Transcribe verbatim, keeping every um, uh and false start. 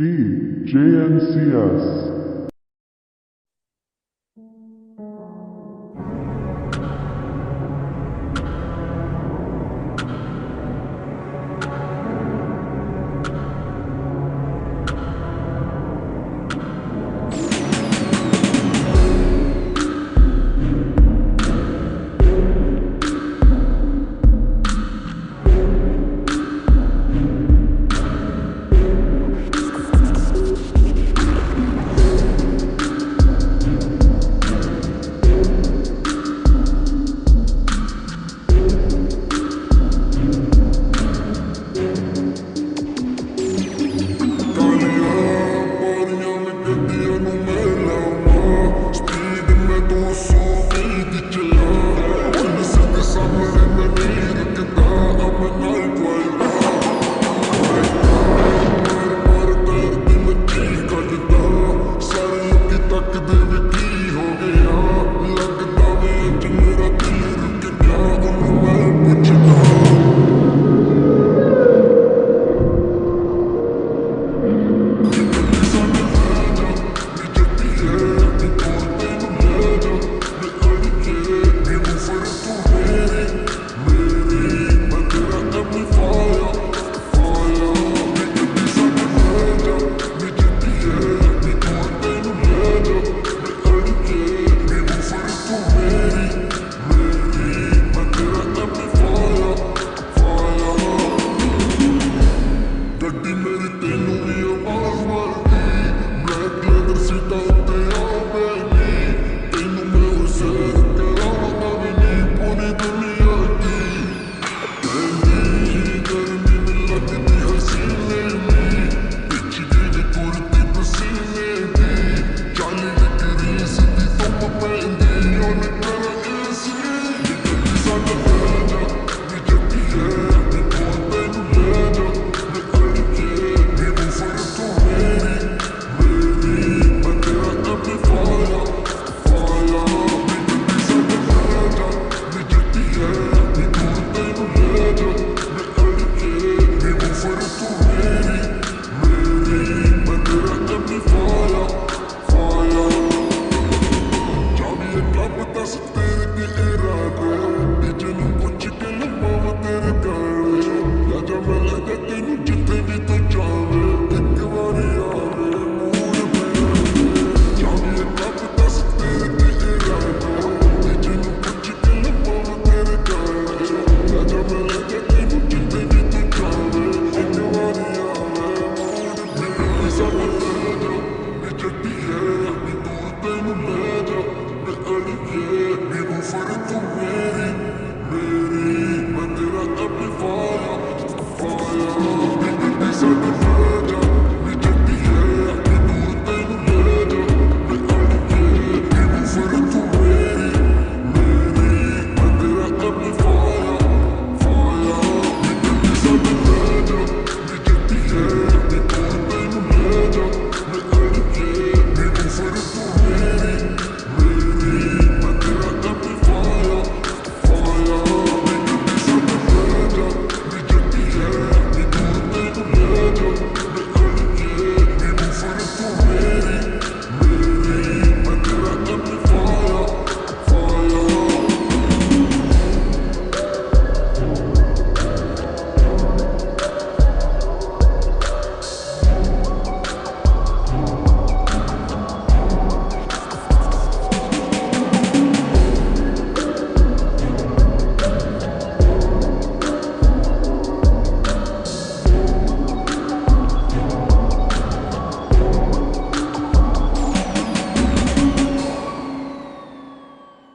D J N C S.